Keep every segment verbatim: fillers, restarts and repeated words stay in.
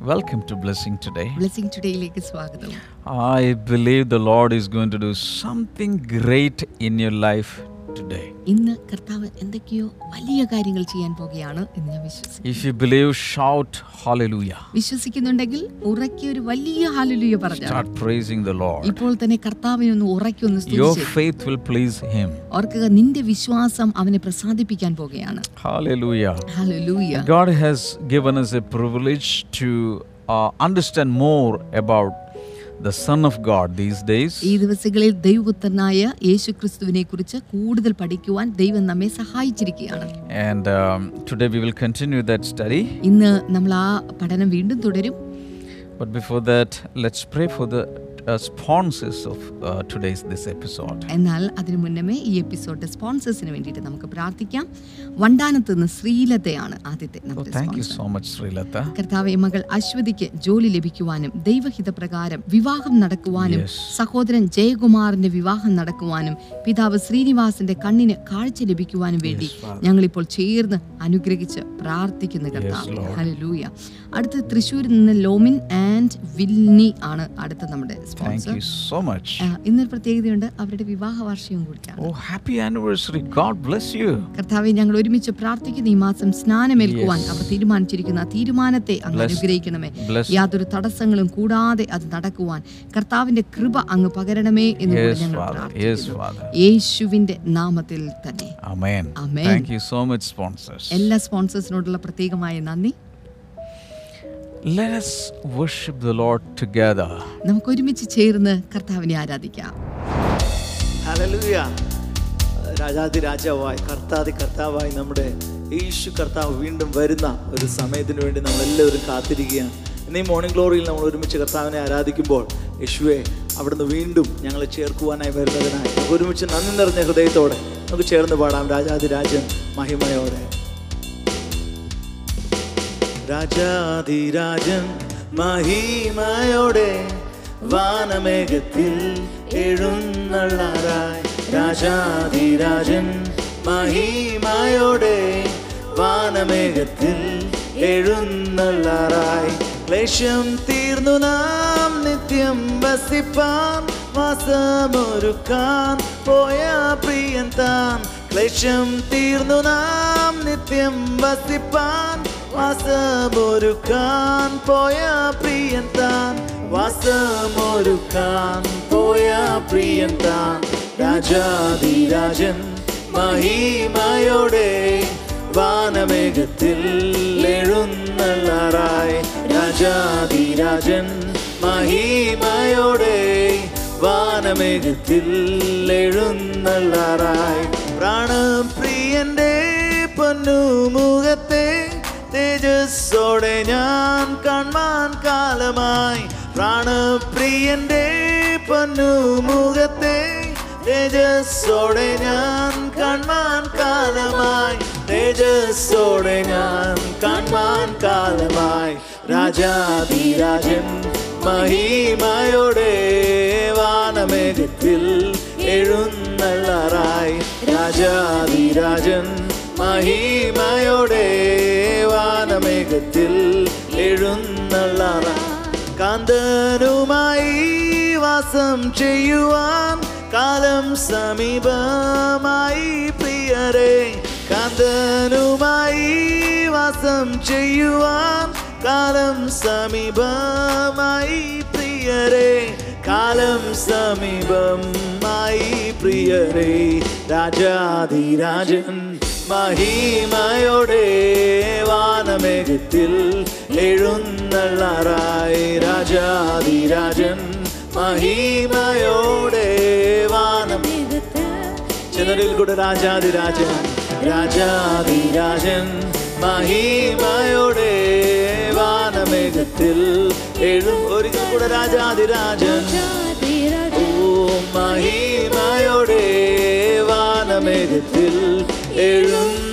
Welcome to Blessing Today. Blessing Today like swagatham. I believe the Lord is going to do something great in your life today. ഇന്ന് കർത്താവ് എന്തൊക്കെയോ വലിയ കാര്യങ്ങൾ ചെയ്യാൻ പോകുകയാണ് എന്ന് ഞാൻ വിശ്വസിക്കുന്നു. If you believe, shout hallelujah. വിശ്വസിക്കുന്നുണ്ടെങ്കിൽ ഉറക്കെ ഒരു വലിയ ഹല്ലേലൂയ പറഞ്ഞാൽ. Start praising the Lord. ഇപ്പോൾ തന്നെ കർത്താവിനെ ഒന്ന് ഉറക്കെ ഒന്ന് സ്തുതിക്കുക. Your faith will please him. ഓർക്കുക, നിന്റെ വിശ്വാസം അവനെ പ്രസാദിപ്പിക്കാൻ പോകുകയാണ്. Hallelujah. Hallelujah. God has given us a privilege to uh, understand more about the Son of God these days. ഈ ദിവസങ്ങളിൽ ദൈവപുത്രനായ യേശുക്രിസ്തുവിനെക്കുറിച്ച് കൂടുതൽ പഠിക്കുവാൻ ദൈവം നമ്മെ സഹായിച്ചിരിക്കുകയാണ്. And um, today we will continue that study. ഇന്ന് നമ്മൾ ആ പഠനം വീണ്ടും തുടരും. But before that, let's pray for the uh, sponsors of uh, today's this episode. എന്നാൽ അതിനു മുന്നമേ ഈ എപ്പിസോഡ് സ്പോൺസേഴ്സിന് വേണ്ടിയിട്ട് നമുക്ക് പ്രാർത്ഥിക്കാം. വണ്ടാനത്ത് നിന്ന് ശ്രീലതയാണ് ആദ്യത്തെ നമ്മുടെ sponsor. Thank you so much Sreelatha. കർത്താവേ, മകൾ അശ്വതിക്ക് ജോലി ലഭിക്കുവാനും ദൈവഹിത പ്രകാരം വിവാഹം നടക്കുവാനും സഹോദരൻ ജയകുമാറിന്റെ വിവാഹം നടക്കുവാനും പിതാവ് ശ്രീനിവാസിന്റെ കണ്ണിന് കാഴ്ച ലഭിക്കുവാനും വേണ്ടി ഞങ്ങളിപ്പോൾ ചേർന്ന് അനുഗ്രഹിച്ച് പ്രാർത്ഥിക്കുന്നു കർത്താവേ. ഹല്ലേലൂയ. അടുത്ത തൃശ്ശൂരിൽ നിന്ന് ലോമിൻ ആൻഡ് വിൽനി ആണ് അടുത്ത നമ്മുടെ sponsor. Thank you so much. ഇന്നൊരു പ്രത്യേകതയുണ്ട്, അവരുടെ വിവാഹ വാർഷികം കൂടിയാണ്. Oh, happy anniversary. God bless you. കർത്താവേ, ഞങ്ങൾ ഒരുമിച്ച് പ്രാർത്ഥിക്കുന്ന ഈ മാസം സ്നാനമേൽക്കുവാൻ അവർ തീരുമാനിച്ചിരിക്കുന്ന ആ തീരുമാനത്തെ അങ്ങ് അനുഗ്രഹിക്കണമേ. യാതൊരു തടസ്സങ്ങളും കൂടാതെ അത് നടക്കുവാൻ കർത്താവിന്റെ കൃപ അങ്ങ് പകരണമേ എന്ന് ഞങ്ങൾ പ്രാർത്ഥിക്കുന്നു യേശുവിന്റെ നാമത്തിൽ തന്നെ. ആമേൻ. ആമേൻ. Thank you so much sponsors. എല്ലാ സ്പോൺസേഴ്സിനോടുള്ള പ്രത്യേകമായ നന്ദി. Let us worship the Lord together. നമുക്ക് ഒരുമിച്ച് ചേർന്ന് കർത്താവിനെ ആരാധിക്കാം. ഹല്ലേലൂയ. രാജാതി രാജാവായി കർത്താതി കർത്താവായി നമ്മുടെ യേശു കർത്താവ് വീണ്ടും വരുന്ന ഒരു സമയത്തിന് വേണ്ടി നമ്മളെല്ലാവരും കാത്തിരിക്കുകയാണ്. ഇന്ന് ഈ മോർണിംഗ് ഗ്ലോറിയിൽ നമ്മൾ ഒരുമിച്ച് കർത്താവിനെ ആരാധിക്കുമ്പോൾ യേശുവെ അവിടുന്ന് വീണ്ടും ഞങ്ങളെ ചേർക്കുവാനായി വരുന്നതിനായി ഒരുമിച്ച് നന്ദി നിറഞ്ഞ ഹൃദയത്തോടെ നമുക്ക് ചേർന്ന് പാടാം. രാജാതി രാജൻ മഹിമയോടെ. രാജാതി രാജൻ മഹിമയോടെ വാനമേഘത്തിൽ എഴുന്നള്ളാറായി. രാജാതിരാജൻ മഹിമയോടെ വാനമേഘത്തിൽ എഴുന്നള്ളാറായി. ക്ലേശം തീർന്നു നാം നിത്യം വസിപ്പാൻ വാസമൊരുക്കാൻ പോയ പ്രിയൻ താൻ. ക്ലേശം തീർന്നു നാം നിത്യം വസിപ്പാൻ വാസമൊരുക്കാൻ പോയ പ്രിയൻ താൻ. വാസമൊരുക്കാൻ പോയ പ്രിയൻ താൻ. രാജാതിരാജൻ മഹിമയോടെ വാനമേഘത്തിൽ എഴുന്നള്ളാറായി. രാജാതിരാജൻ മഹിമയോടെ വാനമേഘത്തിൽ എഴുന്നള്ളാറായി. പ്രാണപ്രിയന്റെ പൊന്നുമുഖത്തെ തേജസ്സോടെ ഞാൻ കാണാൻ കാലമായി. പ്രാണപ്രിയന്റെ പൊന്നുമുഖത്തെ തേജസ്സോടെ ഞാൻ കാണാൻ കാലമായി. തേജസ്സോടെ ഞാൻ കാണാൻ കാലമായി. രാജാതിരാജൻ മഹിമയോടെ വാനമേഘത്തിൽ എഴുന്നള്ളാറായി. രാജാതിരാജൻ മഹിമയോടെ വാനമേഘത്തിൽ എഴുന്നള്ളാറായി. കാന്തനുമായി വാസം ചെയ്യുവാൻ കാലം സമീപമായി പ്രിയരെ. കാന്തനുമായി വാസം ചെയ്യുവാൻ കാലം സമീപമായി പ്രിയരെ. കാലം സമീപമായി പ്രിയരെ. രാജാതിരാജൻ മഹിമയോടെ വാനമേഘത്തിൽ എഴുന്നള്ളാറായി. രാജാതിരാജൻ മഹിമയോടെ വാനമേഘത്തിൽ ചെന്നരിൽ കൂടെ. രാജാതിരാജൻ രാജാതിരാജൻ മഹിമയോടെ വാനമേഘത്തിൽ എഴും ഒരിക്കൽ കൂടെ. രാജാതിരാജൻ ഓം മഹിമയോടെ വാനമേഘത്തിൽ എഴുന്നള്ളാറായി.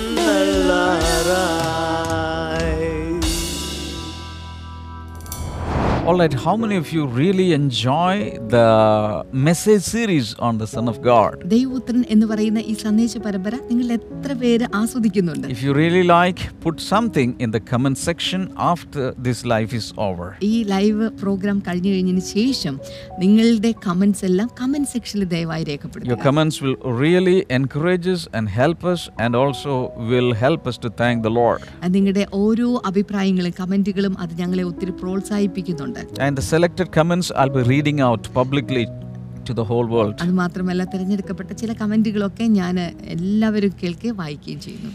All right, how many of you really enjoy the message series on the Son of God? ദൈവപുത്രൻ എന്ന് പറയുന്ന ഈ സന്ദേശ പരമ്പര നിങ്ങൾ എത്ര പേര് ആസ്വദിക്കുന്നുണ്ട്? If you really like, put something in the comment section after this live is over. ഈ ലൈവ് പ്രോഗ്രാം കഴിഞ്ഞു കഴിഞ്ഞതിന് ശേഷം നിങ്ങളുടെ കമന്റ്സ് എല്ലാം കമന്റ് സെക്ഷനിൽ ദയവായി രേഖപ്പെടുത്തുക. Your comments will really encourage us and help us and also will help us to thank the Lord. നിങ്ങളുടെ ഓരോ അഭിപ്രായങ്ങളും കമന്റുകളും അത് ഞങ്ങളെ ഒത്തിരി പ്രോത്സാഹിപ്പിക്കുന്നു. And the selected comments I'll be reading out publicly to the whole world. അത് മാത്രമല്ല തിരഞ്ഞെടുക്കപ്പെട്ട ചില കമന്റുകളൊക്കെ ഞാൻ എല്ലാവരും കേൾക്കേ വായിക്കുകയും ചെയ്യുന്നു.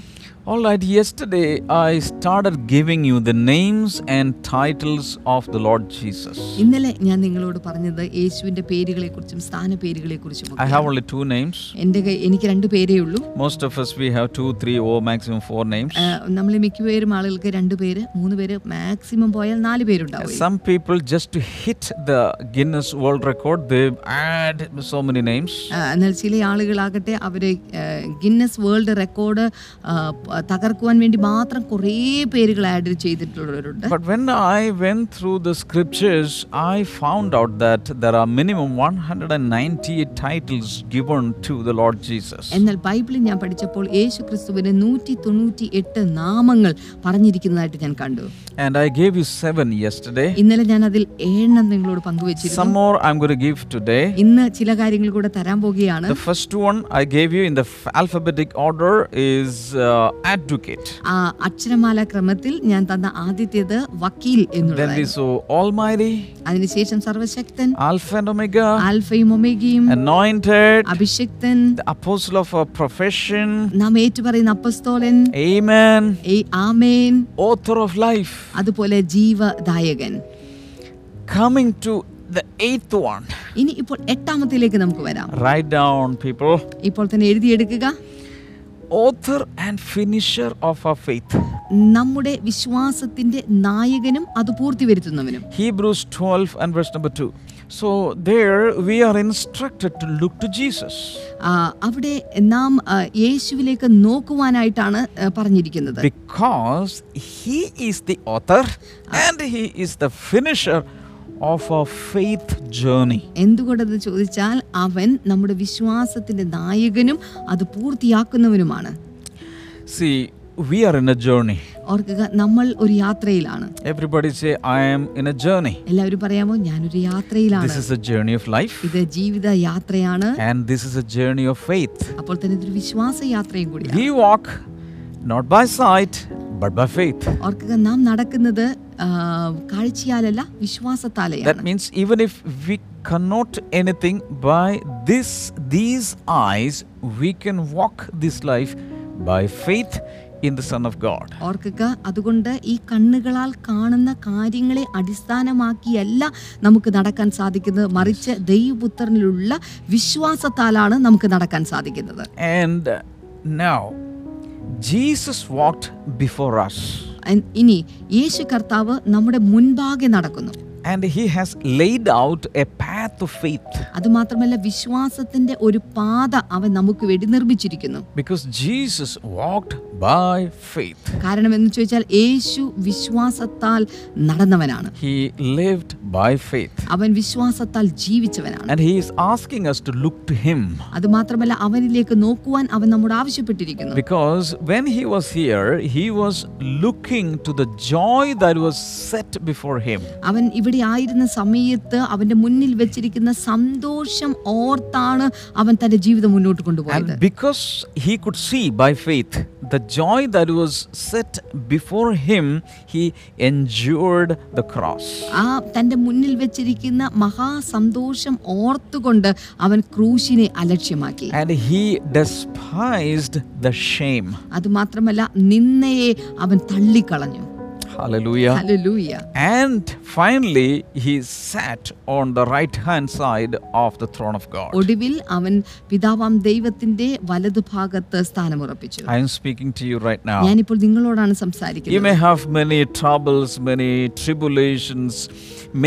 All right, yesterday I started giving you the names and titles of the Lord Jesus. ഇന്നലെ ഞാൻ നിങ്ങളോട് പറഞ്ഞത് യേശുവിന്റെ പേരുകളെക്കുറിച്ചും സ്ഥാനപേരുകളെക്കുറിച്ചും ഒക്കെ. I have only two names. എൻ്റെ എനിക്ക് രണ്ട് പേരേ ഉള്ളൂ. Most of us we have two, three or maximum four names. നമ്മൾ മിക്കവാറും ആളുകൾക്ക് രണ്ട് പേര്, മൂന്ന് പേര്, maximum പോയാൽ നാല് പേര് ഉണ്ടാവും. Some people just to hit the Guinness World Record they add so many names. എന്നാൽ ചില ആളുകളാകട്ടെ അവരെ ഗിന്നസ് വേൾഡ് റെക്കോർഡ് തകർക്കുവാൻ വേണ്ടി മാത്രം കുറേ പേരുകൾ ആഡ് ചെയ്തിട്ടുള്ളവരുണ്ട്. But when I went through the scriptures, I found out that there are minimum one hundred ninety-eight titles given to the Lord Jesus. എന്നാൽ ബൈബിളിൽ ഞാൻ പഠിച്ചപ്പോൾ യേശുക്രിസ്തുവിനെ നൂറ്റി തൊണ്ണൂറ്റി എട്ട് നാമങ്ങൾ പറഞ്ഞിരിക്കുന്നതായിട്ട് ഞാൻ കണ്ടു. And I gave you seven yesterday. ഇന്നലെ ഞാൻ അതിൽ ഏഴെണ്ണം നിങ്ങളോട് പങ്കുവെച്ചിരുന്നു. Some more I'm going to give today. ഇന്ന് ചില കാര്യങ്ങൾ കൂടെ തരാൻ പോകുകയാണ്. The first one I gave you in the alphabetic order is uh, advocate. ആ അക്ഷരമാല ക്രമത്തിൽ ഞാൻ തന്ന ആദ്യത്തേത് വക്കീൽ എന്നുള്ളതാണ്. Then is almighty. അതിനുശേഷം സർവശക്തൻ. Alpha and Omega. ആൽഫയും ഒമേഗയും. Anointed. അഭിഷക്തൻ. The apostle of a profession. നാം ഏറ്റുപറയുന്ന അപ്പോസ്തലൻ. Amen. Amen. Author of life. അതുപോലെ ജീവദായകൻ. Coming to the eighth one. ഇനി ഇപ്പോൾ എട്ടാമത്തേലേക്ക് നമുക്ക് വരാം. Write down people. ഇപ്പോൾ തന്നെ എഴുതി എടുക്കുക. Author and finisher of our faith. നമ്മുടെ വിശ്വാസത്തിന്റെ നായകനും അത് പൂർത്തിവരുത്തുന്നവനും. Hebrews twelve and verse number two. So there we are instructed to look to Jesus. അവിടെ നാം യേശുവിലേക്ക് നോക്കുവാനായിട്ടാണ് പറഞ്ഞിരിക്കുന്നത്. Because he is the author and he is the finisher of our faith journey. എന്തുകൊണ്ടെന്ന് ചോദിച്ചാൽ അവൻ നമ്മുടെ വിശ്വാസത്തിന്റെ നായകനും അത് പൂർത്തിയാക്കുന്നവനുമാണ്. See, we are in a journey. ഓർക്കുക, നമ്മൾ ഒരു യാത്രയിലാണ്. Everybody say I am in a journey. എല്ലാവരും പറയാമോ, ഞാൻ ഒരു യാത്രയിലാണ്. This is a journey of life. ഇത് ജീവിത യാത്രയാണ്. And this is a journey of faith. അപ്പോൾ തന്നെ ഇതൊരു വിശ്വാസ യാത്രയും കൂടിയാണ്. We walk not by sight but by faith. ഓർക്കുക, നാം നടക്കുന്നത് കാഴ്ചയാലല്ല വിശ്വാസത്താലെയാണ്. That means even if we cannot anything by this these eyes we can walk this life by faith in the Son of God. ഓർക്കുക, അതുകൊണ്ട് ഈ കണ്ണുകളാൽ കാണുന്ന കാര്യങ്ങളെ അടിസ്ഥാനമാക്കിയല്ല നമുക്ക് നടക്കാൻ സാധിക്കുന്നത്, മറിച്ച് ദൈവപുത്രനിലുള്ള വിശ്വാസത്താലാണ് നമുക്ക് നടക്കാൻ സാധിക്കുന്നത്. And now Jesus walked before us. ഇനി യേശു കർത്താവ് നമ്മുടെ മുൻപാകെ നടക്കുന്നു. And he has laid out a path of faith. അതുമാത്രമല്ല വിശ്വാസത്തിന്റെ ഒരു പാത അവൻ നമുക്ക് വേണ്ടി നിർമ്മിച്ചിരിക്കുന്നു. Because Jesus walked by faith. കാരണം എന്ന് ചോദിച്ചാൽ യേശു വിശ്വാസത്താൽ നടന്നവനാണ്. He lived by faith. അവൻ വിശ്വാസത്താൽ ജീവിച്ചവനാണ്. And he is asking us to look to him. അതുമാത്രമല്ല അവനിലേക്ക് നോക്കുവാൻ അവൻ നമ്മോട് ആവശ്യപ്പെട്ടിരിക്കുന്നു. Because when he was here he was looking to the joy that was set before him. അവൻ ായിരുന്ന സമയത്ത് അവന്റെ മുന്നിൽ വെച്ചിരിക്കുന്ന സന്തോഷം ഓർത്താണ് അവൻ തന്റെ ജീവിതം മുന്നോട്ട് കൊണ്ടുപോയത്. Because he could see by faith the joy that was set before him, he endured the cross. ആ തന്റെ മുന്നിൽ വെച്ചിരിക്കുന്ന മഹാസന്തോഷം ഓർത്തുകൊണ്ട് അവൻ ക്രൂശിനെ അലക്ഷ്യമാക്കി. And he despised the shame. അതുമാത്രമല്ല നിന്ദയെ അവൻ തള്ളിക്കളഞ്ഞു. Hallelujah. Hallelujah. And finally he sat on the right hand side of the throne of God. ഒടുവിൽ അവൻ പിതാവാം ദൈവത്തിന്റെ വലതുഭാഗത്ത് സ്ഥാനമുറപ്പിച്ചു. I am speaking to you right now. ഞാൻ ഇപ്പോൾ നിങ്ങളോടാണ് സംസാരിക്കുന്നത്. You may have many troubles, many tribulations,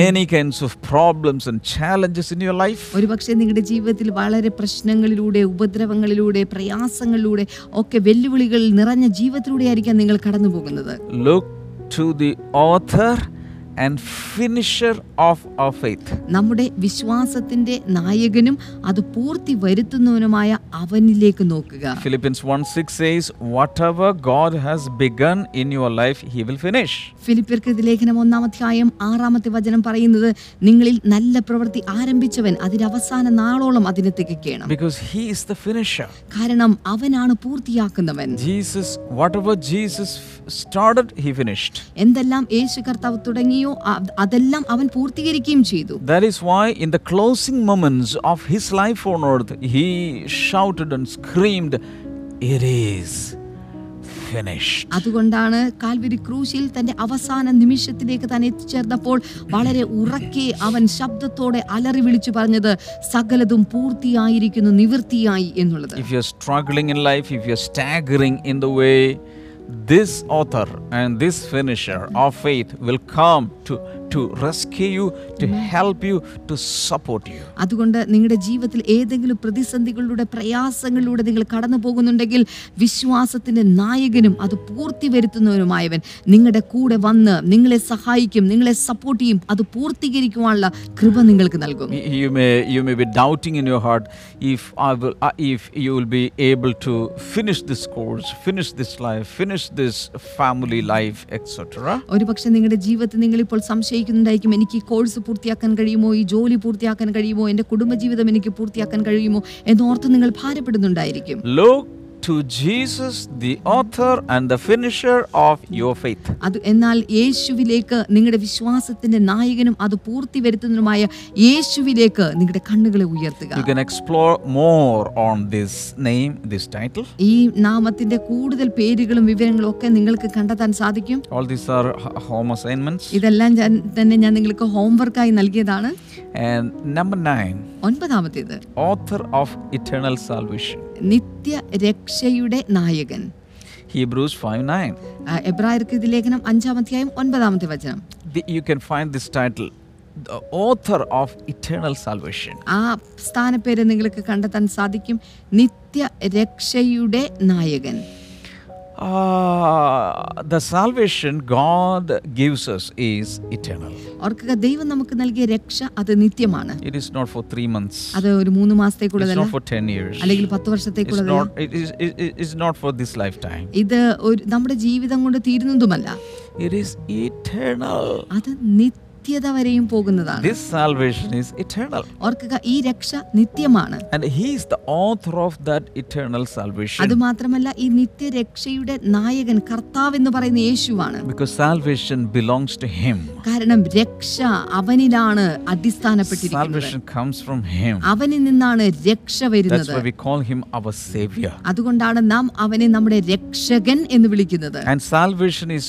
many kinds of problems and challenges in your life. ഒരുപക്ഷേ നിങ്ങളുടെ ജീവിതത്തിൽ വളരെ പ്രശ്നങ്ങളിലൂടെ, ഉപദ്രവങ്ങളിലൂടെ, പ്രയാസങ്ങളിലൂടെ ഒക്കെ വെല്ലുവിളികൾ നിറഞ്ഞ ജീവിതത്തിലൂടെ ആയിരിക്കാം നിങ്ങൾ കടന്നുപോകുന്നത്. Look to the author and finisher of our faith. നമ്മുടെ വിശ്വാസത്തിന്റെ നായകനും അത് പൂർത്തി വരുത്തുന്നവനുമായ അവനിലേക്ക് നോക്കുക. Philippians one six says whatever God has begun in your life he will finish. ഫിലിപ്പിയർക്ക് ലേഖനം ഒന്നാം അധ്യായം ആറാമത്തെ വചനം പറയുന്നു, നിങ്ങളിൽ നല്ല പ്രവൃത്തി ആരംഭിച്ചവൻ അതിന്റെ അവസാന നാളോളം അതിനെ തികയ്ക്കണം. Because he is the finisher. കാരണം അവനാണ് പൂർത്തിയാക്കുന്നവൻ. Jesus, whatever Jesus started he finished. എന്തെല്ലാം യേശു കർത്താവ് തുടങ്ങി അതെല്ലാം അവൻ പൂർത്തീകരിക്കുകയും ചെയ്തു. That is why in the closing moments of his life on earth he shouted and screamed, it is finished. അതുകൊണ്ടാണ് കാൽവരി ക്രൂശിൽ തന്റെ അവസാന നിമിഷത്തിലേക്ക് താൻ എത്തിച്ചേർന്നപ്പോൾ വളരെ ഉറക്കെ അവൻ ശബ്ദത്തോടെ അലറി വിളിച്ചു പറഞ്ഞത് സകലതും പൂർത്തിയായിരിക്കുന്നു, നിവൃത്തിയായി എന്നുള്ളത്. If you are struggling in life, if you are staggering in the way, this author and this finisher of faith will come to to rescue you, to help you, to support you. അതുകൊണ്ട് നിങ്ങളുടെ ജീവിതത്തിൽ ഏതെങ്കിലും പ്രതിസന്ധികളിലൂടെ പ്രയാസങ്ങളിലൂടെ നിങ്ങൾ കടന്നു പോകുന്നുണ്ടെങ്കിൽ വിശ്വാസത്തിന്റെ നായകനും അത് പൂർത്തി വരുത്തുന്നവനുമായവൻ നിങ്ങളുടെ കൂടെ വന്ന് നിങ്ങളെ സഹായിക്കും, നിങ്ങളെ സപ്പോർട്ട് ചെയ്യും, അത് പൂർത്തീകരിക്കുവാനുള്ള കൃപ നിങ്ങൾക്ക് നൽകും. You may you may be doubting in your heart if I will if you will be able to finish this course, finish this life, finish this family life, et cetera. ഒരുപക്ഷേ നിങ്ങളുടെ ജീവിതത്തിൽ നിങ്ങൾ ഇപ്പോൾ സംശയം ായിരിക്കും, എനിക്ക് ഈ കോഴ്സ് പൂർത്തിയാക്കാൻ കഴിയുമോ, ഈ ജോലി പൂർത്തിയാക്കാൻ കഴിയുമോ, എന്റെ കുടുംബജീവിതം എനിക്ക് പൂർത്തിയാക്കാൻ കഴിയുമോ എന്നോർത്ത് നിങ്ങൾ ഭാരപ്പെടുന്നുണ്ടായിരിക്കും. To Jesus, the author and the finisher of your faith. അത് എന്നാൽ യേശുവിലേക്ക്, നിങ്ങളുടെ വിശ്വാസത്തിന്റെ നായകനും അത് പൂർത്തി വരുത്തുന്നതുമായ യേശുവിലേക്ക് നിങ്ങളുടെ കണ്ണുകളെ ഉയർത്തുക. You can explore more on this name, this title. ഈ നാമത്തിന്റെ കൂടുതൽ പേരുകളും വിവരങ്ങളും ഒക്കെ നിങ്ങൾക്ക് കണ്ടെത്താൻ സാധിക്കും. All these are home assignments. ഇതെല്ലാം തന്നെ ഞാൻ നിങ്ങൾക്ക് homework ആയി നൽകിയതാണ്. And number nine. ഒൻപതാമത്തേത് author of eternal salvation. നിത്യ രക്ഷയുടെ നായകൻ. Hebrews five nine. എബ്രായർക്ക് ലേഖനം അഞ്ചാം അധ്യായം ഒൻപതാമത്തെ വചനം. You can find this title, the author of eternal salvation. ആ സ്ഥാനപ്പേര് നിങ്ങൾക്ക് കണ്ടെത്താൻ സാധിക്കും, നിത്യ രക്ഷയുടെ നായകൻ. Uh, the salvation God gives us is eternal. ഓർക്കുക, ദൈവം നമുക്ക് നൽകിയ രക്ഷ അത് നിത്യമാണ്. It is not for three months. അത് ഒരു മൂന്ന് മാസത്തേക്കുള്ളതല്ല. It's not for ten years. അല്ലെങ്കിൽ പത്ത് വർഷത്തേക്കുള്ളതല്ല. It is it is not for this lifetime. ഇത് ഒരു നമ്മുടെ ജീവിതം കൊണ്ട് തീരുന്നതുമല്ല. It is eternal. അത് നിത്യ യും പോകുന്നതാണ്. This salvation is eternal. ഓർക്കുക, ഈ രക്ഷ നിത്യമാണ്. And he is the author of that eternal salvation. അതുമാത്രമല്ല ഈ നിത്യ രക്ഷയുടെ നായകൻ കർത്താവ് എന്ന് പറയുന്ന യേശുവാണ്. Because salvation belongs to him. കാരണം രക്ഷ അവനിലാണ് അടിസ്ഥാനപ്പെട്ടിരിക്കുന്നത്. Salvation comes from him. അവനിൽ നിന്നാണ് രക്ഷ വരുന്നത്. That's why we call him our savior. അതുകൊണ്ടാണ് നാം അവനെ നമ്മുടെ രക്ഷകൻ എന്ന് വിളിക്കുന്നത്. And salvation is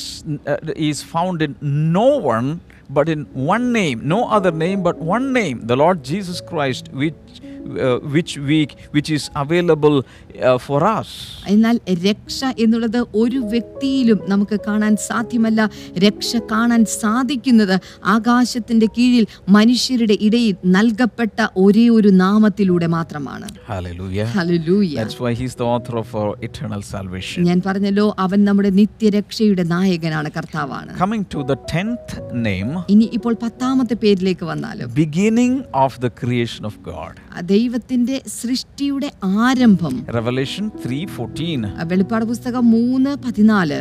uh, is found in no one but in one name, no other name but one name, the Lord Jesus Christ, which uh, which we which is available uh, for us. എന്നാൽ രക്ഷ എന്നുള്ളത് ഒരു വ്യക്തിയിലും നമുക്ക് കാണാൻ സാധ്യമല്ല. രക്ഷ കാണാൻ സാധിക്കുന്നത് ആകാശത്തിന്റെ കീഴിൽ മനുഷ്യരുടെ ഇടയിൽ നൽകപ്പെട്ട ഒരേ ഒരു നാമത്തിലൂടെ മാത്രമാണ്. Hallelujah. Hallelujah. That's why he is the author of our eternal salvation. ഞാൻ പറഞ്ഞല്ലോ അവൻ നമ്മുടെ നിത്യരക്ഷയുടെ നായകനാണ്, കർത്താവാണ്. Coming to the tenth name. ഇനി ഇപ്പോൾ പത്താമത്തെ പേരിലേക്ക് വന്നാലും, beginning of the creation of God. ദൈവത്തിന്റെ സൃഷ്ടിയുടെ ആരംഭം. Revelation three fourteen. വെളിപ്പാട് പുസ്തകം മൂന്ന് പതിനാല്.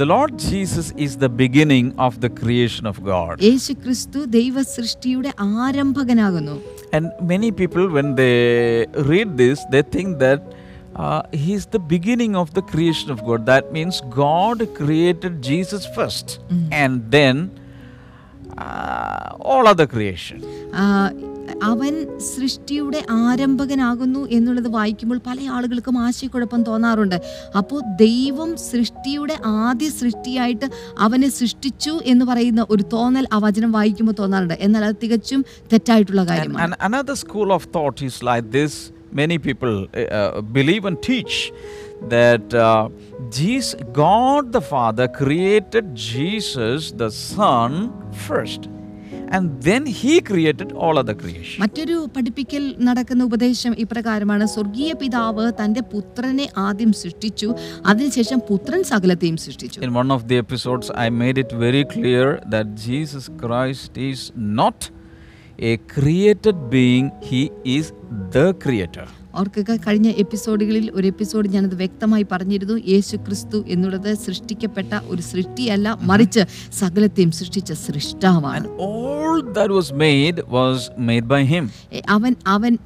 The Lord Jesus is the beginning of the creation of God. യേശുക്രിസ്തു ദൈവ സൃഷ്ടിയുടെ ആരംഭകനാകുന്നു. And many people when they read this they think that Uh, he is the beginning of the creation of God. That means God created Jesus first, mm-hmm. and then uh, all other creation. Uh, അവൻ സൃഷ്ടിയുടെ ആരംഭകനാകുന്നു എന്നുള്ളത് വായിക്കുമ്പോൾ പല ആളുകൾക്കും ആശയക്കുഴപ്പം തോന്നാറുണ്ട്. അപ്പോൾ ദൈവം സൃഷ്ടിയുടെ ആദ്യ സൃഷ്ടിയായിട്ട് അവനെ സൃഷ്ടിച്ചു എന്ന് പറയുന്ന ഒരു തോന്നൽ ആ വചനം വായിക്കുമ്പോൾ തോന്നാറുണ്ട്. എന്നാൽ അത് തികച്ചും തെറ്റായിട്ടുള്ള കാര്യമാണ്. Another school of thought is like this. Many people uh, believe and teach that uh, Jesus, God the Father created Jesus the Son first. and then he created all other creation. മറ്റൊരു പഠിപ്പിക്കൽ നടക്കുന്ന ഉപദേശം ഇപ്രകാരമാണ്: സ്വർഗീയ പിതാവ് തന്റെ പുത്രനെ ആദ്യം സൃഷ്ടിച്ചു, അതിനുശേഷം പുത്രൻ സകലത്തെയും സൃഷ്ടിച്ചു. In one of the episodes I made it very clear that Jesus Christ is not a created being, he is the creator. ഓർക്കുക, കഴിഞ്ഞ എപ്പിസോഡുകളിൽ ഒരു എപ്പിസോഡ് ഞാനത് വ്യക്തമായി പറഞ്ഞിരുന്നു. യേശു ക്രിസ്തു എന്നുള്ളത് സൃഷ്ടിക്കപ്പെട്ട ഒരു സൃഷ്ടിയല്ല, മറിച്ച് സകലത്തെയും സൃഷ്ടിച്ച സൃഷ്ടാവാണ്. All that was made was made by him. അവൻ അവൻ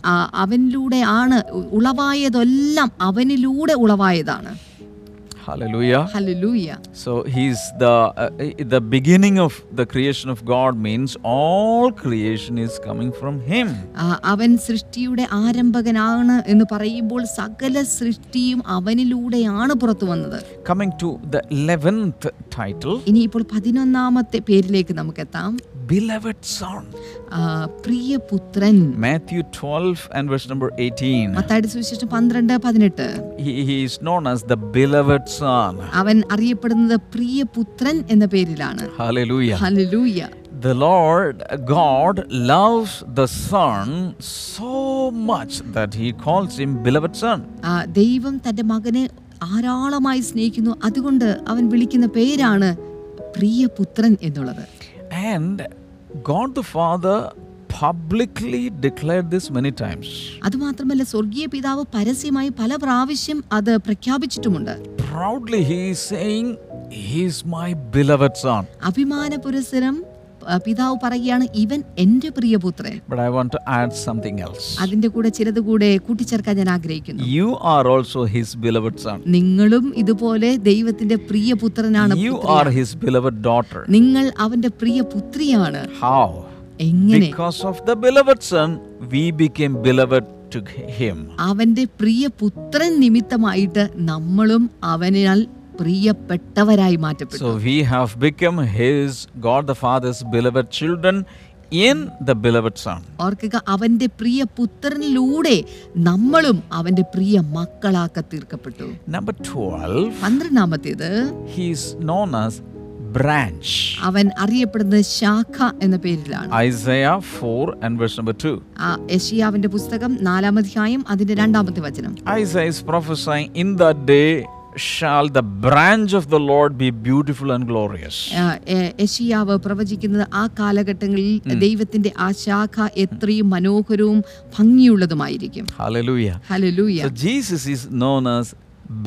അവനിലൂടെയാണ് ഉളവായതെല്ലാം, അവനിലൂടെ ഉളവായതാണ്. Hallelujah. Hallelujah. So he is the uh, the beginning of the creation of God means all creation is coming from him. അവൻ സൃഷ്ടിയുടെ ആരംഭകനാണ് എന്ന് പറയുമ്പോൾ സകല സൃഷ്ടിയും അവനിലൂടെയാണ് പുറത്തുവന്നത്. Coming to the eleventh title. ഇനി ഇപ്പോൾ പതിനൊന്നാമത്തെ പേരിലേക്ക് നമുക്ക് എത്താം. Beloved son. Uh, പ്രിയ പുത്രൻ. Matthew twelve and verse number eighteen. മത്തായിയുടെ സുവിശേഷം പന്ത്രണ്ട് പതിനെട്ട്. He, he is known as the beloved son. അവൻ അറിയപ്പെടുന്നത് പ്രിയ പുത്രൻ എന്ന പേരിലാണ്. Hallelujah. Hallelujah. The Lord God loves the Son so much that he calls him beloved son. Uh, ദൈവം തന്റെ മകനെ ആരാളമായി സ്നേഹിക്കുന്നു, അതുകൊണ്ട് അവൻ വിളിക്കുന്ന പേരാണ് പ്രിയ പുത്രൻ എന്നുള്ളത്. And God the Father publicly declared this many times. അതുമാത്രമല്ല സ്വർഗീയ പിതാവ് പരസ്യമായി പല പ്രാവശ്യം അത് പ്രഖ്യാപിച്ചിട്ടുമുണ്ട്. Proudly he is saying he is my beloved son. അഭിമാനപുരസ്സരം പിതാവ് പറയുകയാണ്, ഇവൻ എൻ്റെ പ്രിയപുത്രൻ. But I want to add something else. അതിന്റെ കൂടെ ചിലത് കൂടെ കൂട്ടിച്ചേർക്കാൻ ഞാൻ ആഗ്രഹിക്കുന്നു. You are also his beloved son. നിങ്ങളും ഇതുപോലെ ദൈവത്തിന്റെ പ്രിയപുത്രനാണ്. You are his beloved daughter. നിങ്ങൾ അവന്റെ പ്രിയപുത്രിയാണ്. How? എങ്ങനെ? Because of the beloved son we became beloved to him. അവന്റെ പ്രിയപുത്രൻ നിമിത്തമായിട്ട് നമ്മളും അവനാൽ പ്രിയപ്പെട്ടവരായി മാറ്റപ്പെട്ടു. So we have become his God the Father's beloved children in the beloved son. ഓർക്കുക, അവന്റെ പ്രിയ പുത്രനിലൂടെ നമ്മളും അവന്റെ പ്രിയ മക്കളാക്കി തീർക്കപ്പെട്ടു. Number twelve. പന്ത്രണ്ടാമത്തേത്. He is known as branch. അവൻ അറിയപ്പെടുന്നത് ശാഖ എന്ന പേരിലാണ്. Isaiah four and verse number two. ആ യെശയ്യാവിന്റെ പുസ്തകം നാലാമത്തെ അധ്യായം അതിന്റെ രണ്ടാമത്തെ വചനം. Isaiah is prophesying in that day shall the branch of the Lord be beautiful and glorious. യെശയ്യാവ് പ്രവചിക്കുന്നത് ആ കാലഘട്ടങ്ങളിൽ ദൈവത്തിന്റെ ആ ശാഖ എത്രയും മനോഹരവും ഭംഗിയുള്ളതുമായിരിക്കും. Hallelujah. Hallelujah. So Jesus is known as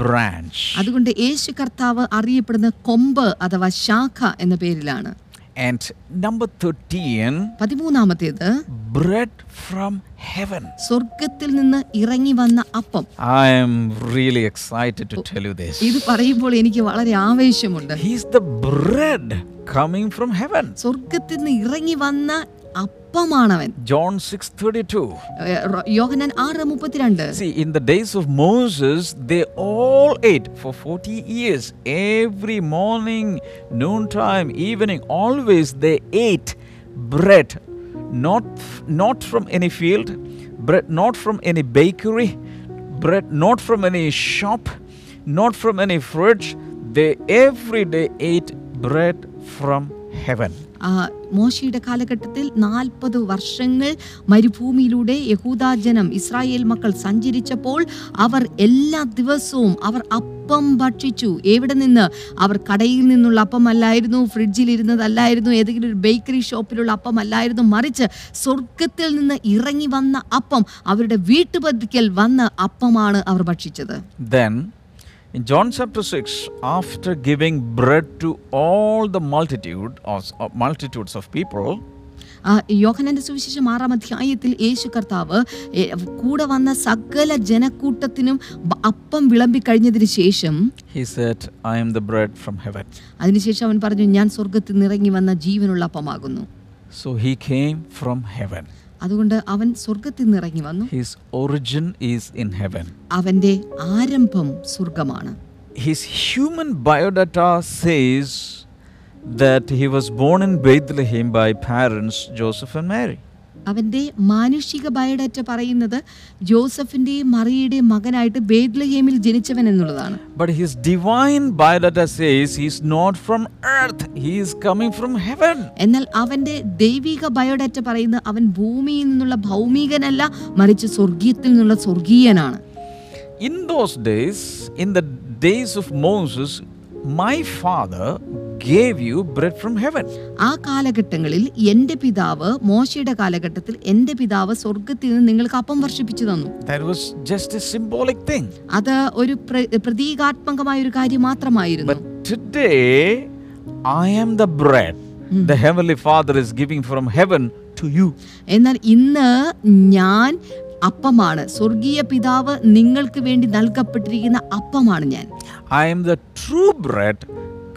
branch. അതുകൊണ്ട് യേശു കർത്താവ് അറിയപ്പെടുന്ന കൊമ്പ് അഥവാ ശാഖ എന്ന പേരിലാണ്. And number thirteen. പതിമൂന്നാമത്തേത്. Bread from heaven. സ്വർഗ്ഗത്തിൽ നിന്ന് ഇറങ്ങി വന്ന അപ്പം. I am really excited to tell you this. ഇത് പറയുമ്പോൾ എനിക്ക് വളരെ ആവേശമുണ്ട്. He is the bread coming from heaven. സ്വർഗ്ഗത്തിൽ നിന്ന് ഇറങ്ങി വന്ന അപ്പമാണവൻ. John six thirty-two. യോഹന്നാൻ ആറ് മുപ്പത്തിരണ്ട്. See, in the days of Moses they all ate for forty years, every morning, noon time, evening, always they ate bread, not not from any field, bread not from any bakery, bread not from any shop, not from any fridge. They every day ate bread from heaven. മോശയുടെ കാലഘട്ടത്തിൽ നാൽപ്പത് വർഷങ്ങൾ മരുഭൂമിയിലൂടെ യഹൂദാജനം Israel മക്കൾ സഞ്ചരിച്ചപ്പോൾ അവർ എല്ലാ ദിവസവും അവർ അപ്പം ഭക്ഷിച്ചു. എവിടെ നിന്ന്? അവർ കടയിൽ നിന്നുള്ള അപ്പം അല്ലായിരുന്നു, ഫ്രിഡ്ജിലിരുന്നതല്ലായിരുന്നു, ഏതെങ്കിലും ഒരു ബേക്കറി ഷോപ്പിലുള്ള അപ്പം അല്ലായിരുന്നു, മറിച്ച് സ്വർഗത്തിൽ നിന്ന് ഇറങ്ങി വന്ന അപ്പം, അവരുടെ വീട്ടുപതിക്കൽ വന്ന അപ്പമാണ് അവർ ഭക്ഷിച്ചത്. Then in John chapter six, after giving bread to all the multitude of, of multitudes of people, യോഹന്നാന്റെ സുവിശേഷം ആറാം അധ്യായത്തിൽ യേശു കർത്താവ് കൂടെ വന്ന സകല ജനക്കൂട്ടത്തിനും അപ്പം വിളമ്പി കഴിഞ്ഞതിന് ശേഷം he said, I am the bread from heaven. അതിനുശേഷം അവൻ പറഞ്ഞു, ഞാൻ സ്വർഗ്ഗത്തിൽ നിന്ന് ഇറങ്ങി വന്ന ജീവനുള്ള അപ്പമാകുന്നു. So he came from heaven. അതുകൊണ്ട് അവൻ സ്വർഗ്ഗത്തിൽ നിന്ന് ഇറങ്ങി വന്നു. His origin is in heaven. അവന്റെ ആരംഭം സ്വർഗ്ഗമാണ്. His human biodata says that he was born in Bethlehem by parents Joseph and Mary. അവൻ്റെ മാനുഷിക ബയോഡാറ്റ പറയുന്നത് ജോസഫിന്റെയും മറിയയുടെയും മകനായിട്ട് ബേത്ലഹേമിൽ ജനിച്ചവൻ എന്നുള്ളതാണ്. But his divine biodata says he is not from earth, he is coming from heaven. എന്നാൽ അവൻ്റെ ദൈവിക biodata പറയുന്നത് അവൻ ഭൂമിയിൽ നിന്നുള്ള ഭൗമികനല്ല, മറിച്ച് സ്വർഗീയത്തിൽ നിന്നുള്ള സ്വർഗീയനാണ്. In those days, in the days of Moses, my father gave you bread from heaven. ആ കാലഘട്ടങ്ങളിൽ എൻ്റെ പിതാവ്, മോശയുടെ കാലഘട്ടത്തിൽ എൻ്റെ പിതാവ് സ്വർഗ്ഗത്തിൽ നിന്ന് നിങ്ങൾക്ക് അപ്പം വർഷിപ്പിച്ചു തന്നു. That was just a symbolic thing. അത് ഒരു പ്രതീകാത്മകമായ ഒരു കാര്യം മാത്രമായിരുന്നു. But today I am the bread. Mm. The heavenly Father is giving from heaven to you. എന്നാൽ ഇന്ന് ഞാൻ അപ്പമാണ്, സ്വർഗീയ പിതാവ് നിങ്ങൾക്ക് വേണ്ടി നൽകപ്പെട്ടിരിക്കുന്ന അപ്പമാണ് ഞാൻ. I am the true bread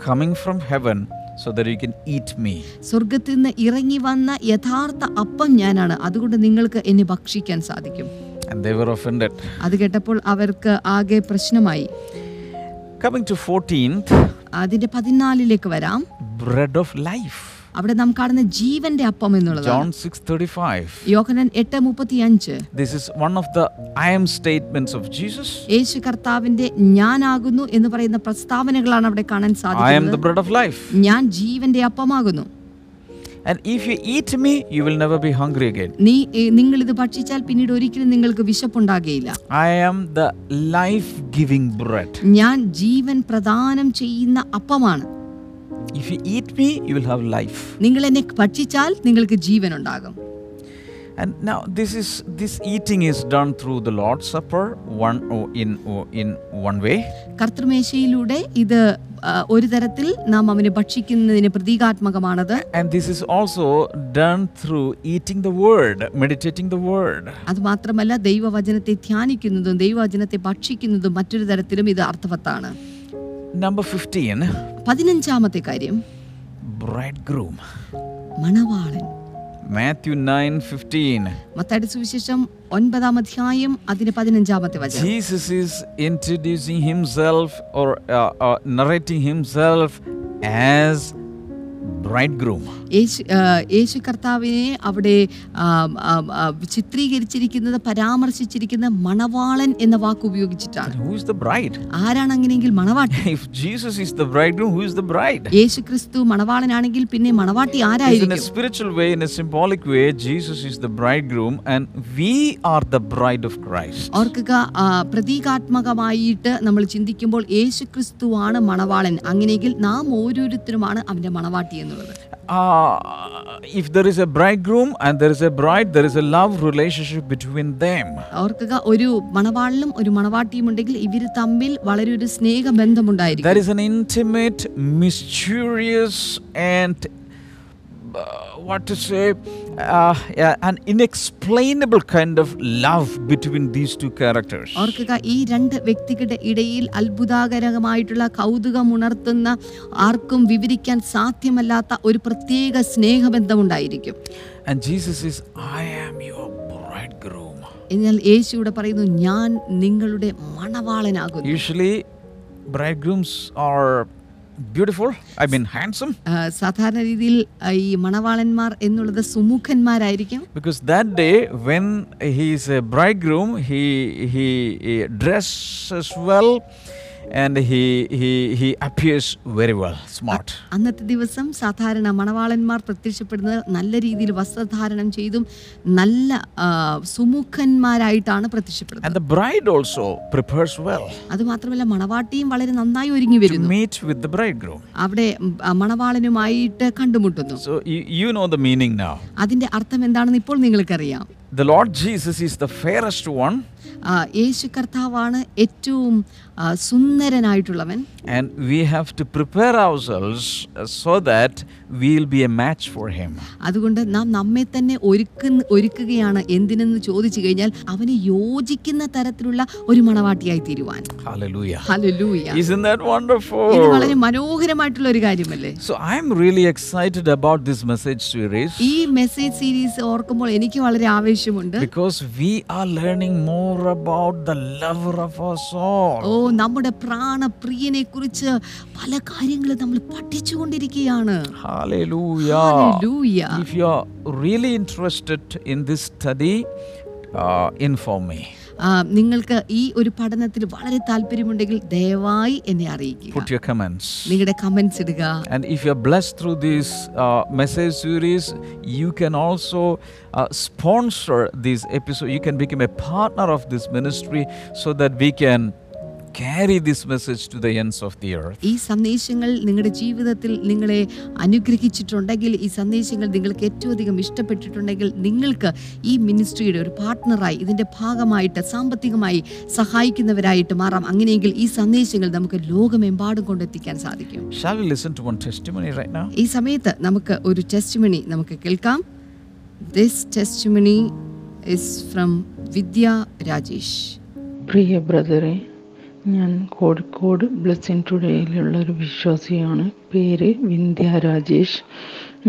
coming from heaven so that you can eat me. സ്വർഗ്ഗത്തിൽ നിന്ന് ഇറങ്ങി വന്ന യഥാർത്ഥ അപ്പം ഞാനാണ്, അതുകൊണ്ട് നിങ്ങൾക്ക് എന്നെ ഭക്ഷിക്കാൻ സാധിക്കും. And they were offended. അത് കേട്ടപ്പോൾ അവർക്ക് ആകെ പ്രശ്നമായി. Coming to fourteenth, അതിന്റെ പതിനാലിലേക്ക് വരാം. Bread of life. അവിടെ നാം കാണുന്ന ജീവന്റെ അപ്പം എന്നുള്ളത് John six thirty-five. യോഹന്നാൻ എട്ട് മുപ്പത്തിയഞ്ച്. This is one of the I am statements of Jesus. യേശു കർത്താവിന്റെ ഞാനാകുന്നു എന്ന് പറയുന്ന പ്രസ്താവനകളാണ് അവിടെ കാണാൻ സാധിക്കുന്നത്. I am the bread of life. ഞാൻ ജീവന്റെ അപ്പമാകുന്നു. And if you eat me you will never be hungry again. നീ നിങ്ങൾ ഇത് ഭക്ഷിച്ചാൽ പിന്നീട് ഒരിക്കലും നിങ്ങൾക്ക് വിശപ്പുണ്ടാകുകയില്ല. I am the life giving bread. ഞാൻ ജീവൻ പ്രദാനം ചെയ്യുന്ന അപ്പമാണ്. If you eat me you will have life. നിങ്ങൾ എന്നെ ഭക്ഷിച്ചാൽ നിങ്ങൾക്ക് ജീവൻ ഉണ്ടാകും. And now this is this eating is done through the Lord's Supper one or in or in one way. കർത്തൃമേശയിലൂടെ ഇത് ഒരു തരത്തിൽ നാം അവനെ ഭക്ഷിക്കുന്നതിന് പ്രതീകാത്മകമാണത്. And this is also done through eating the word, meditating the word. അത് മാത്രമല്ല ദൈവവചനത്തെ ധ്യാനിക്കുന്നതും ദൈവവചനത്തെ ഭക്ഷിക്കുന്നതും മറ്റൊരു തരത്തിലും ഇത് അർത്ഥവത്താണ്. Number fifteen. പതിനഞ്ചാമത്തെ കാര്യം bridegroom, മണവാളൻ. Matthew nine fifteen. മത്തായിയുടെ സുവിശേഷം ഒൻപതാം അധ്യായം അതിന്റെ പതിനഞ്ചാമത്തെ വചനം. Jesus is introducing himself or uh, uh, narrating himself as bridegroom. യേശു യേശു കർത്താവിനെ അവിടെ ചിത്രീകരിച്ചിരിക്കുന്നത്, പരാമർശിച്ചിരിക്കുന്നത് മണവാളൻ എന്ന വാക്ക് ഉപയോഗിച്ചിട്ടാണ്. Who is the bride? ആരാണ് അങ്ങനെയെങ്കിൽ മണവാട്ടി? If Jesus is the bridegroom, who is the bride? യേശു ക്രിസ്തു മണവാളനാണെങ്കിൽ പിന്നെ മണവാട്ടി ആരായിരിക്കും? In a spiritual way, in a symbolic way, Jesus is the bridegroom and we are the bride of Christ. ഓർക്കുക, പ്രതീകാത്മകമായിട്ട് നമ്മൾ ചിന്തിക്കുമ്പോൾ യേശു ക്രിസ്തുവാണ് മണവാളൻ, അങ്ങനെയെങ്കിൽ നാം ഓരോരുത്തരുമാണ് അവന്റെ മണവാട്ടി എന്നുള്ളത്. Uh, if there is a bridegroom and there is a bride, there is a love relationship between them. ഓർക്കുക, ഒരു മണവാളനും ഒരു മണവാട്ടിയും ഉണ്ടെങ്കിൽ ഇവർ തമ്മിൽ വളരെ ഒരു സ്നേഹബന്ധം ഉണ്ടായിരിക്കും. There is an intimate, mysterious and uh, what to say uh, yeah, an inexplainable kind of love between these two characters. ഓർക്കുക, ഈ രണ്ട് വ്യക്തികളുടെ ഇടയിൽ അത്ഭുതകരമായിട്ടുള്ള കൗതുകം ഉണർത്തുന്ന, ആർക്കും വിവരിക്കാൻ സാധ്യമല്ലാത്ത ഒരു പ്രത്യേക സ്നേഹബന്ധം ഉണ്ടായിരിക്കും. And Jesus is I am your bridegroom. എന്നാൽ യേശു ഇവിടെ പറയുന്നു, ഞാൻ നിങ്ങളുടെ മണവാളനാകുന്നു. Usually bridegrooms are beautiful, I mean handsome. സാധാരണ രീതിയിൽ ഈ മണവാളന്മാർ എന്നുള്ളത് സുമുഖന്മാരായിരിക്കും. Because that day when he is a bridegroom, he he, he dresses well and he he he appears very well, smart. അന്നത്തെ ദിവസം സാധാരണ മണവാളന്മാർ പ്രത്യക്ഷപ്പെടുന്നത് നല്ല രീതിയിൽ വസ്ത്രധാരണം ചെയ്തും നല്ല സുമുഖന്മാരായിട്ടാണ് പ്രത്യക്ഷപ്പെടുന്നത്. And the bride also prepares well. അതുമാത്രമല്ല മണവാട്ടിയും വളരെ നന്നായി ഒരുങ്ങി വരുന്നു. Meet with the bridegroom. അവിടെ മണവാളനുമായിട്ട് കണ്ടുമുട്ടുന്നു. So you, you know the meaning now. അതിന്റെ അർത്ഥം എന്താണെന്ന് ഇപ്പോൾ നിങ്ങൾക്കറിയാം. The Lord Jesus is the fairest one. യേശു കർത്താവാണ് ഏറ്റവും സുന്ദരനായിട്ടുള്ളവൻ. And we have to prepare ourselves so that we will be a match for him. അതുകൊണ്ട് നാം നമ്മെ തന്നെ ഒരുക്കുകയാണ് എന്തിനെന്ന് ചോദിച്ചു കഴിഞ്ഞാൽ അവനെ യോജിക്കുന്ന തരത്തിലുള്ള ഒരു മണവാട്ടിയായി തീരുവാൻ. Hallelujah. Hallelujah. Isn't that wonderful? ഇത് വളരെ മനോഹരമായിട്ടുള്ള ഒരു കാര്യമല്ലേ? So I am really excited about this message series. ഈ മെസ്സേജ് സീരീസ് ഓർക്കുമ്പോൾ എനിക്ക് വളരെ ആവേശം ആവശ്യമുണ്ട്. Because we are learning more about the lover of our soul. ഓ നമ്മുടെ പ്രാണപ്രിയനെക്കുറിച്ച് പല കാര്യങ്ങളും നമ്മൾ പഠിച്ചുകൊണ്ടിരിക്കുകയാണ്. Hallelujah. Hallelujah. If you are really interested in this study, uh, inform me. നിങ്ങൾക്ക് ഈ ഒരു പഠനത്തിൽ വളരെ താല്പര്യമുണ്ടെങ്കിൽ ദയവായി എന്നെ അറിയിക്കുക. Put your comments. നിങ്ങളുടെ കമന്റ്സ് ഇടുക. And if you are blessed through this uh, message series, you can also uh, sponsor this episode. You can become a partner of this ministry so that we can carry this message to the ends of the earth. ഈ സന്ദേശങ്ങൾ നിങ്ങളുടെ ജീവിതത്തിൽ നിങ്ങളെ അനുഗ്രഹിച്ചിട്ടുണ്ടെങ്കിൽ, ഈ സന്ദേശങ്ങൾ നിങ്ങൾക്ക് ഏറ്റവും അധികം ഇഷ്ടപ്പെട്ടിട്ടുണ്ടെങ്കിൽ, നിങ്ങൾക്ക് ഈ മിനിസ്ട്രിയുടെ ഒരു പാർട്ണറായി, ഇതിൻ്റെ ഭാഗമായിട്ട് സാമ്പത്തികമായി സഹായിക്കുന്നവരായിട്ട് മാറാം. അങ്ങനെയെങ്കിൽ ഈ സന്ദേശങ്ങൾ നമുക്ക് ലോകമെമ്പാടും കൊണ്ടെത്തിക്കാൻ സാധിക്കും. Shall we listen to one testimony right now? ഈ സമയത്ത് നമുക്ക് ഒരു ടെസ്റ്റിമണി നമുക്ക് കേൾക്കാം. This testimony is from Vindhya Rajesh. പ്രിയ ബ്രദറെ, ഞാൻ കോഴിക്കോട് ബ്ലെസ്സിങ് ടുഡേയിലുള്ളൊരു വിശ്വാസിയാണ്. പേര് വിന്ധ്യ രാജേഷ്.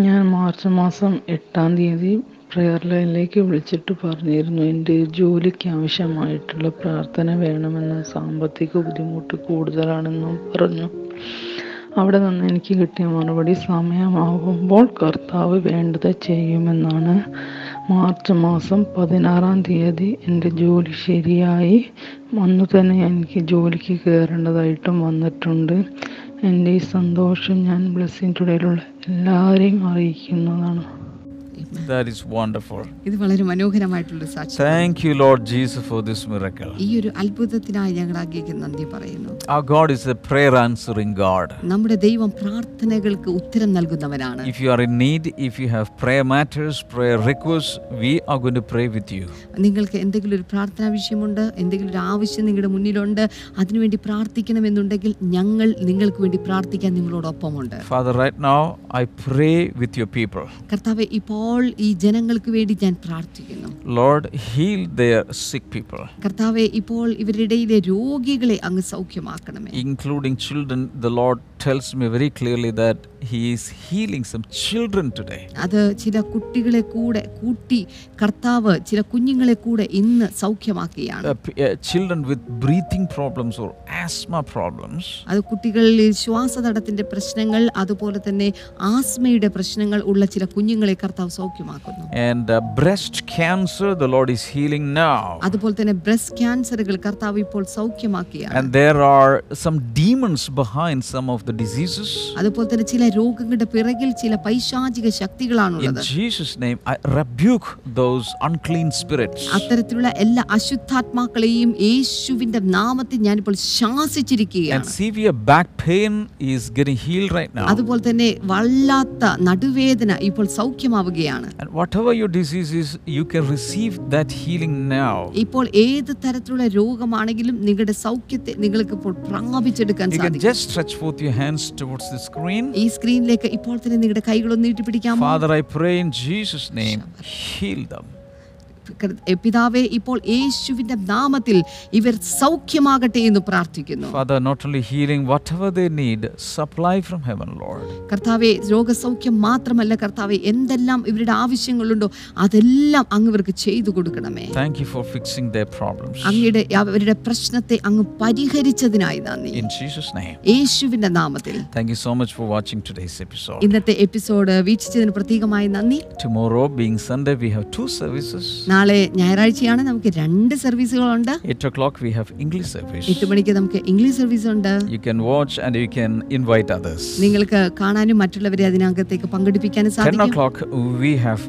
ഞാൻ മാർച്ച് മാസം എട്ടാം തീയതി പ്രെയർ ലൈനിലേക്ക് വിളിച്ചിട്ട് പറഞ്ഞിരുന്നു, എൻ്റെ ജോലിക്ക് ആവശ്യമായിട്ടുള്ള പ്രാർത്ഥന വേണമെന്ന്, സാമ്പത്തിക ബുദ്ധിമുട്ട് കൂടുതലാണെന്നും പറഞ്ഞു. അവിടെ നിന്ന് എനിക്ക് കിട്ടിയ മറുപടി സമയമാകുമ്പോൾ കർത്താവ് വേണ്ടത് ചെയ്യുമെന്നാണ്. മാർച്ച് മാസം പതിനാറാം തീയതി എൻ്റെ ജോലി ശരിയായി. അന്ന് തന്നെ എനിക്ക് ജോലിക്ക് കയറേണ്ടതായിട്ടും വന്നിട്ടുണ്ട്. എൻ്റെ ഈ സന്തോഷം ഞാൻ ബ്ലെസ്സിങ് ടുഡേയിലുള്ള എല്ലാവരെയും അറിയിക്കുന്നതാണ്. That is wonderful. ഇത് വളരെ മനോഹരമായിട്ടുള്ള സാക്ഷ്യം. Thank you Lord Jesus for this miracle. ഈ ഒരു അത്ഭുതത്തിനായി ഞങ്ങൾ അങ്ങേയ്ക്ക് നന്ദി പറയുന്നു. Our God is a prayer answering God. നമ്മുടെ ദൈവം പ്രാർത്ഥനകൾക്ക് ഉത്തരം നൽകുന്നവനാണ്. If you are in need, if you have prayer matters, prayer requests, we are going to pray with you. നിങ്ങൾക്ക് എന്തെങ്കിലും ഒരു പ്രാർത്ഥനാ വിഷയമുണ്ട്, എന്തെങ്കിലും ഒരു ആവശ്യം നിങ്ങളുടെ മുന്നിലുണ്ട്, അതിനുവേണ്ടി പ്രാർത്ഥിക്കണമെന്നുണ്ടെങ്കിൽ ഞങ്ങൾ നിങ്ങൾക്ക് വേണ്ടി പ്രാർത്ഥിക്കാൻ നിങ്ങളോടൊപ്പമുണ്ട്. Father, right now I pray with your people. കർത്താവേ, ഇപ്പോൾ ഈ ജനങ്ങൾക്ക് വേണ്ടി ഞാൻ പ്രാർത്ഥിക്കുന്നു. Lord, heal their sick people. കർത്താവേ, ഇപ്പോൾ ഇവരുടെ ഇടയിലെ രോഗികളെ അങ്ങ് സൗഖ്യമാക്കണമേ. Including children. The Lord tells me very clearly that he is healing some children today. അത് ചില കുട്ടികളെ കൂടെ കൂട്ടി കർത്താവ് ചില കുഞ്ഞുങ്ങളെ കൂടെ ഇന്ന് സൗഖ്യമാക്കുകയാണ്. Children with breathing problems or asthma problems. അത് കുട്ടികളിൽ ശ്വാസതടസ്സത്തിന്റെ പ്രശ്നങ്ങൾ, അതുപോലെ തന്നെ ആസ്മയുടെ പ്രശ്നങ്ങൾ ഉള്ള ചില കുഞ്ഞുങ്ങളെ കർത്താവ് സൗഖ്യമാക്കുന്നു. And uh, breast cancer, the Lord is healing now. അതുപോലെ തന്നെ breast cancerകൾ കർത്താവ് ഇപ്പോൾ സൗഖ്യമാക്കുകയാണ്. And there are some demons behind some of the diseases. അതുപോലെ തന്നെ ചില രോഗങ്ങളുടെ പിറകിൽ ചില പൈശാചിക ശക്തികളാണുള്ളത്. In Jesus' name I rebuke those unclean spirits. അത്തരത്തിലുള്ള എല്ലാ അശുദ്ധാത്മാക്കളെയും യേശുവിന്റെ നാമത്തിൽ ഞാൻ ഇപ്പോൾ ശാസിച്ചിരിക്കുകയാണ്. And severe back pain is getting healed right now. അതുപോലെ തന്നെ വല്ലാത്ത നടുവേദന ഇപ്പോൾ സൗഖ്യമാവുകയാണ്. And whatever your disease is, you can receive that healing now. ഇപ്പോൾ ഏത് തരത്തിലുള്ള രോഗമാണെങ്കിലും നിങ്ങളുടെ സൗഖ്യത്തെ നിങ്ങൾക്ക് ഇപ്പോൾ പ്രാപിച്ചെടുക്കാൻ സാധിക്കും. You can just stretch forth your hands towards the screen. സ്ക്രീനിലേക്ക് ഇപ്പോൾ തന്നെ നിങ്ങളുടെ കൈകളൊന്ന് നീട്ടി പിടിക്കാമോ? Father, I pray in Jesus name, heal them. പിതാവേ, ഇപ്പോൾ യേശുവിന്റെ നാമത്തിൽ ഇവർ സൗഖ്യമാകട്ടെ എന്ന് പ്രാർത്ഥിക്കുന്നു. Father, not only healing, whatever they need, supply from heaven, Lord. കർത്താവേ, രോഗസൗഖ്യം മാത്രമല്ല കർത്താവേ, എന്തെല്ലാം ഇവരുടെ ആവശ്യങ്ങളുണ്ടോ അതെല്ലാം അങ്ങ് ഇവർക്ക് ചെയ്തു കൊടുക്കണമേ. Thank you for fixing their problems. അങ്ങയുടെ അവരുടെ പ്രശ്നത്തെ അങ്ങ് പരിഹരിച്ചതിനായി നന്ദി. In Jesus name. യേശുവിന്റെ നാമത്തിൽ. Thank you so much for watching today's episode. ഇന്നത്തെ എപ്പിസോഡ് വീക്ഷിച്ചതിന് പ്രത്യേകമായി നന്ദി. Tomorrow being Sunday we have two services. നാളെ ഞായറാഴ്ചയാണ്, നമുക്ക് രണ്ട് സർവീസുകളുണ്ട്. eight o'clock we have English service. എട്ട് മണിക്ക് നമുക്ക് ഇംഗ്ലീഷ് സർവീസ് ഉണ്ട്. You can watch and you can invite others. നിങ്ങൾക്ക് കാണാനും മറ്റുള്ളവരെ അതിനകത്തേക്ക് പങ്കെടുപ്പിക്കാനും സാധിക്കും. ten o'clock we have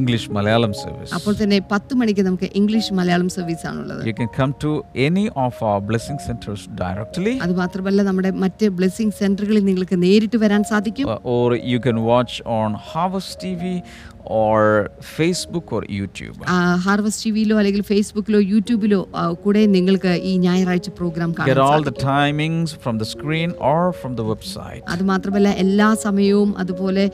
English Malayalam service. അപ്പോൾ തന്നെ പത്ത് മണിക്ക് നമുക്ക് ഇംഗ്ലീഷ് മലയാളം സർവീസ് ആണുള്ളത്. You can come to any of our blessing centers directly. അതുമാത്രമല്ല നമ്മുടെ മറ്റ് blessing സെന്ററുകളിൽ നിങ്ങൾക്ക് നേരിട്ട് വരാൻ സാധിക്കും. Or you can watch on Harvest T V or Facebook or YouTube. Harvest ടിവിയിലോ അല്ലെങ്കിൽ ഫേസ്ബുക്കിലോ യൂട്യൂബിലോ കൂടെ നിങ്ങൾക്ക് ഈ ഞായറാഴ്ച പ്രോഗ്രാം കാണാം. Get all the timings from the screen or from the website. അതുമാത്രമല്ല എല്ലാ സമയവും അതുപോലെ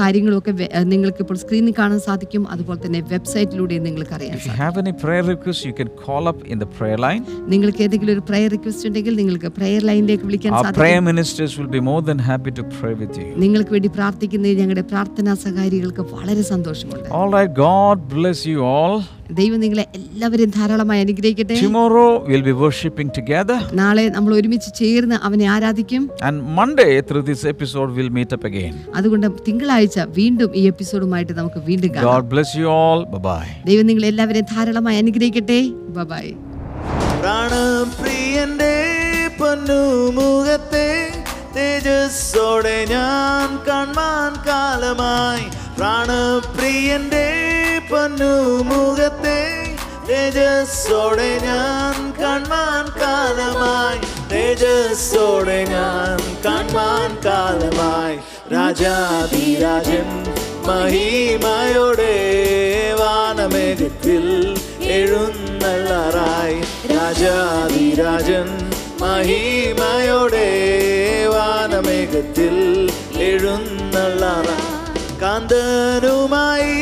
കാര്യങ്ങളൊക്കെ നിങ്ങൾക്ക് ഇപ്പോൾ സ്ക്രീനിൽ കാണാൻ സാധിക്കും, അതുപോലെ തന്നെ വെബ്സൈറ്റിലൂടെ നിങ്ങൾക്ക് അറിയാൻ സാധിക്കും. If you have any prayer request, you can call up in the prayer line. നിങ്ങൾക്ക് ഏതെങ്കിലും ഒരു prayer request ഉണ്ടെങ്കിൽ നിങ്ങൾക്ക് prayer ലൈനിലേക്ക് വിളിക്കാൻ സാധിക്കും. Our prayer ministers will be more than happy to pray with you. നിങ്ങൾക്ക് വേണ്ടി പ്രാർത്ഥിക്കുന്ന ഞങ്ങളുടെ പ്രാർത്ഥനാ സഹായികൾക്ക് വളരെ സന്തോഷമുണ്ട്. All right, God bless you all. all. ദൈവം നിങ്ങളെ എല്ലാവരെയും ധാരാളമായി അനുഗ്രഹിക്കട്ടെ. Tomorrow we'll be worshiping together. നാളെ നമ്മൾ ഒരുമിച്ച് ചേർന്ന് അവനെ ആരാധിക്കും. And Monday through this episode we'll meet up again. അതുകൊണ്ട് തിങ്കളാഴ്ച വീണ്ടും ഈ എപ്പിസോഡുമായിട്ട് നമുക്ക് വീണ്ടും കാണാം. God bless you all. Bye bye. ദൈവം നിങ്ങളെ എല്ലാവരെയും ധാരാളമായി അനുഗ്രഹിക്കട്ടെ. Bye bye. പ്രാണപ്രിയന്റെ പൊന്നുമുഖത്തെ തേജസ്സോടെ ഞാൻ കാണാൻ കാലമായി. പ്രാണപ്രിയന്റെ പൊന്നുമുഖത്തെ തേജസ്സോടെ ഞാൻ കാണാൻ കാലമായി. തേജസ്സോടെ ഞാൻ കാണാൻ കാലമായി. രാജാധിരാജൻ മഹിമയോടെ വാനമേഘത്തിൽ എഴുന്നള്ളാറായി. രാജാധിരാജൻ മഹിമയോടെ വാനമേഘത്തിൽ എഴുന്നള്ളാറായി. കാന്തനുമായി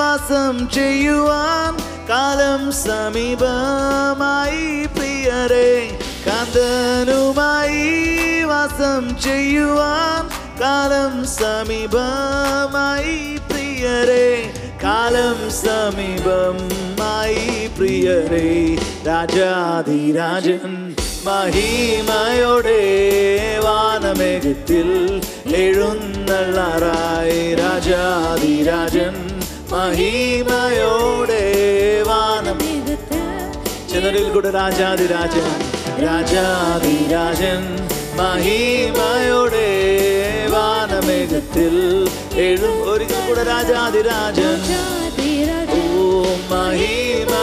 വാസം ചെയ്യുവാൻ കാലം സമീപമായി പ്രിയരെ. കാന്തനുമായി വാസം ചെയ്യുവാൻ കാലം സമീപമായി പ്രിയരെ. കാലം സമീപമായി പ്രിയരെ. രാജാധിരാജൻ മഹിമയോടെ വാനമേഘത്തിൽ എഴുന്നള്ളാറായി. രാജാധിരാജൻ മഹിമയോടെ വാനമേഘത്തിൽ ചെന്നരിൽ കൂടെ. രാജാധിരാജൻ രാജാധിരാജൻ മഹിമയോടെ വാനമേഘത്തിൽ എഴും. ഒരിക്കൽ കൂടെ രാജാധിരാജൻ ഓ മഹിമ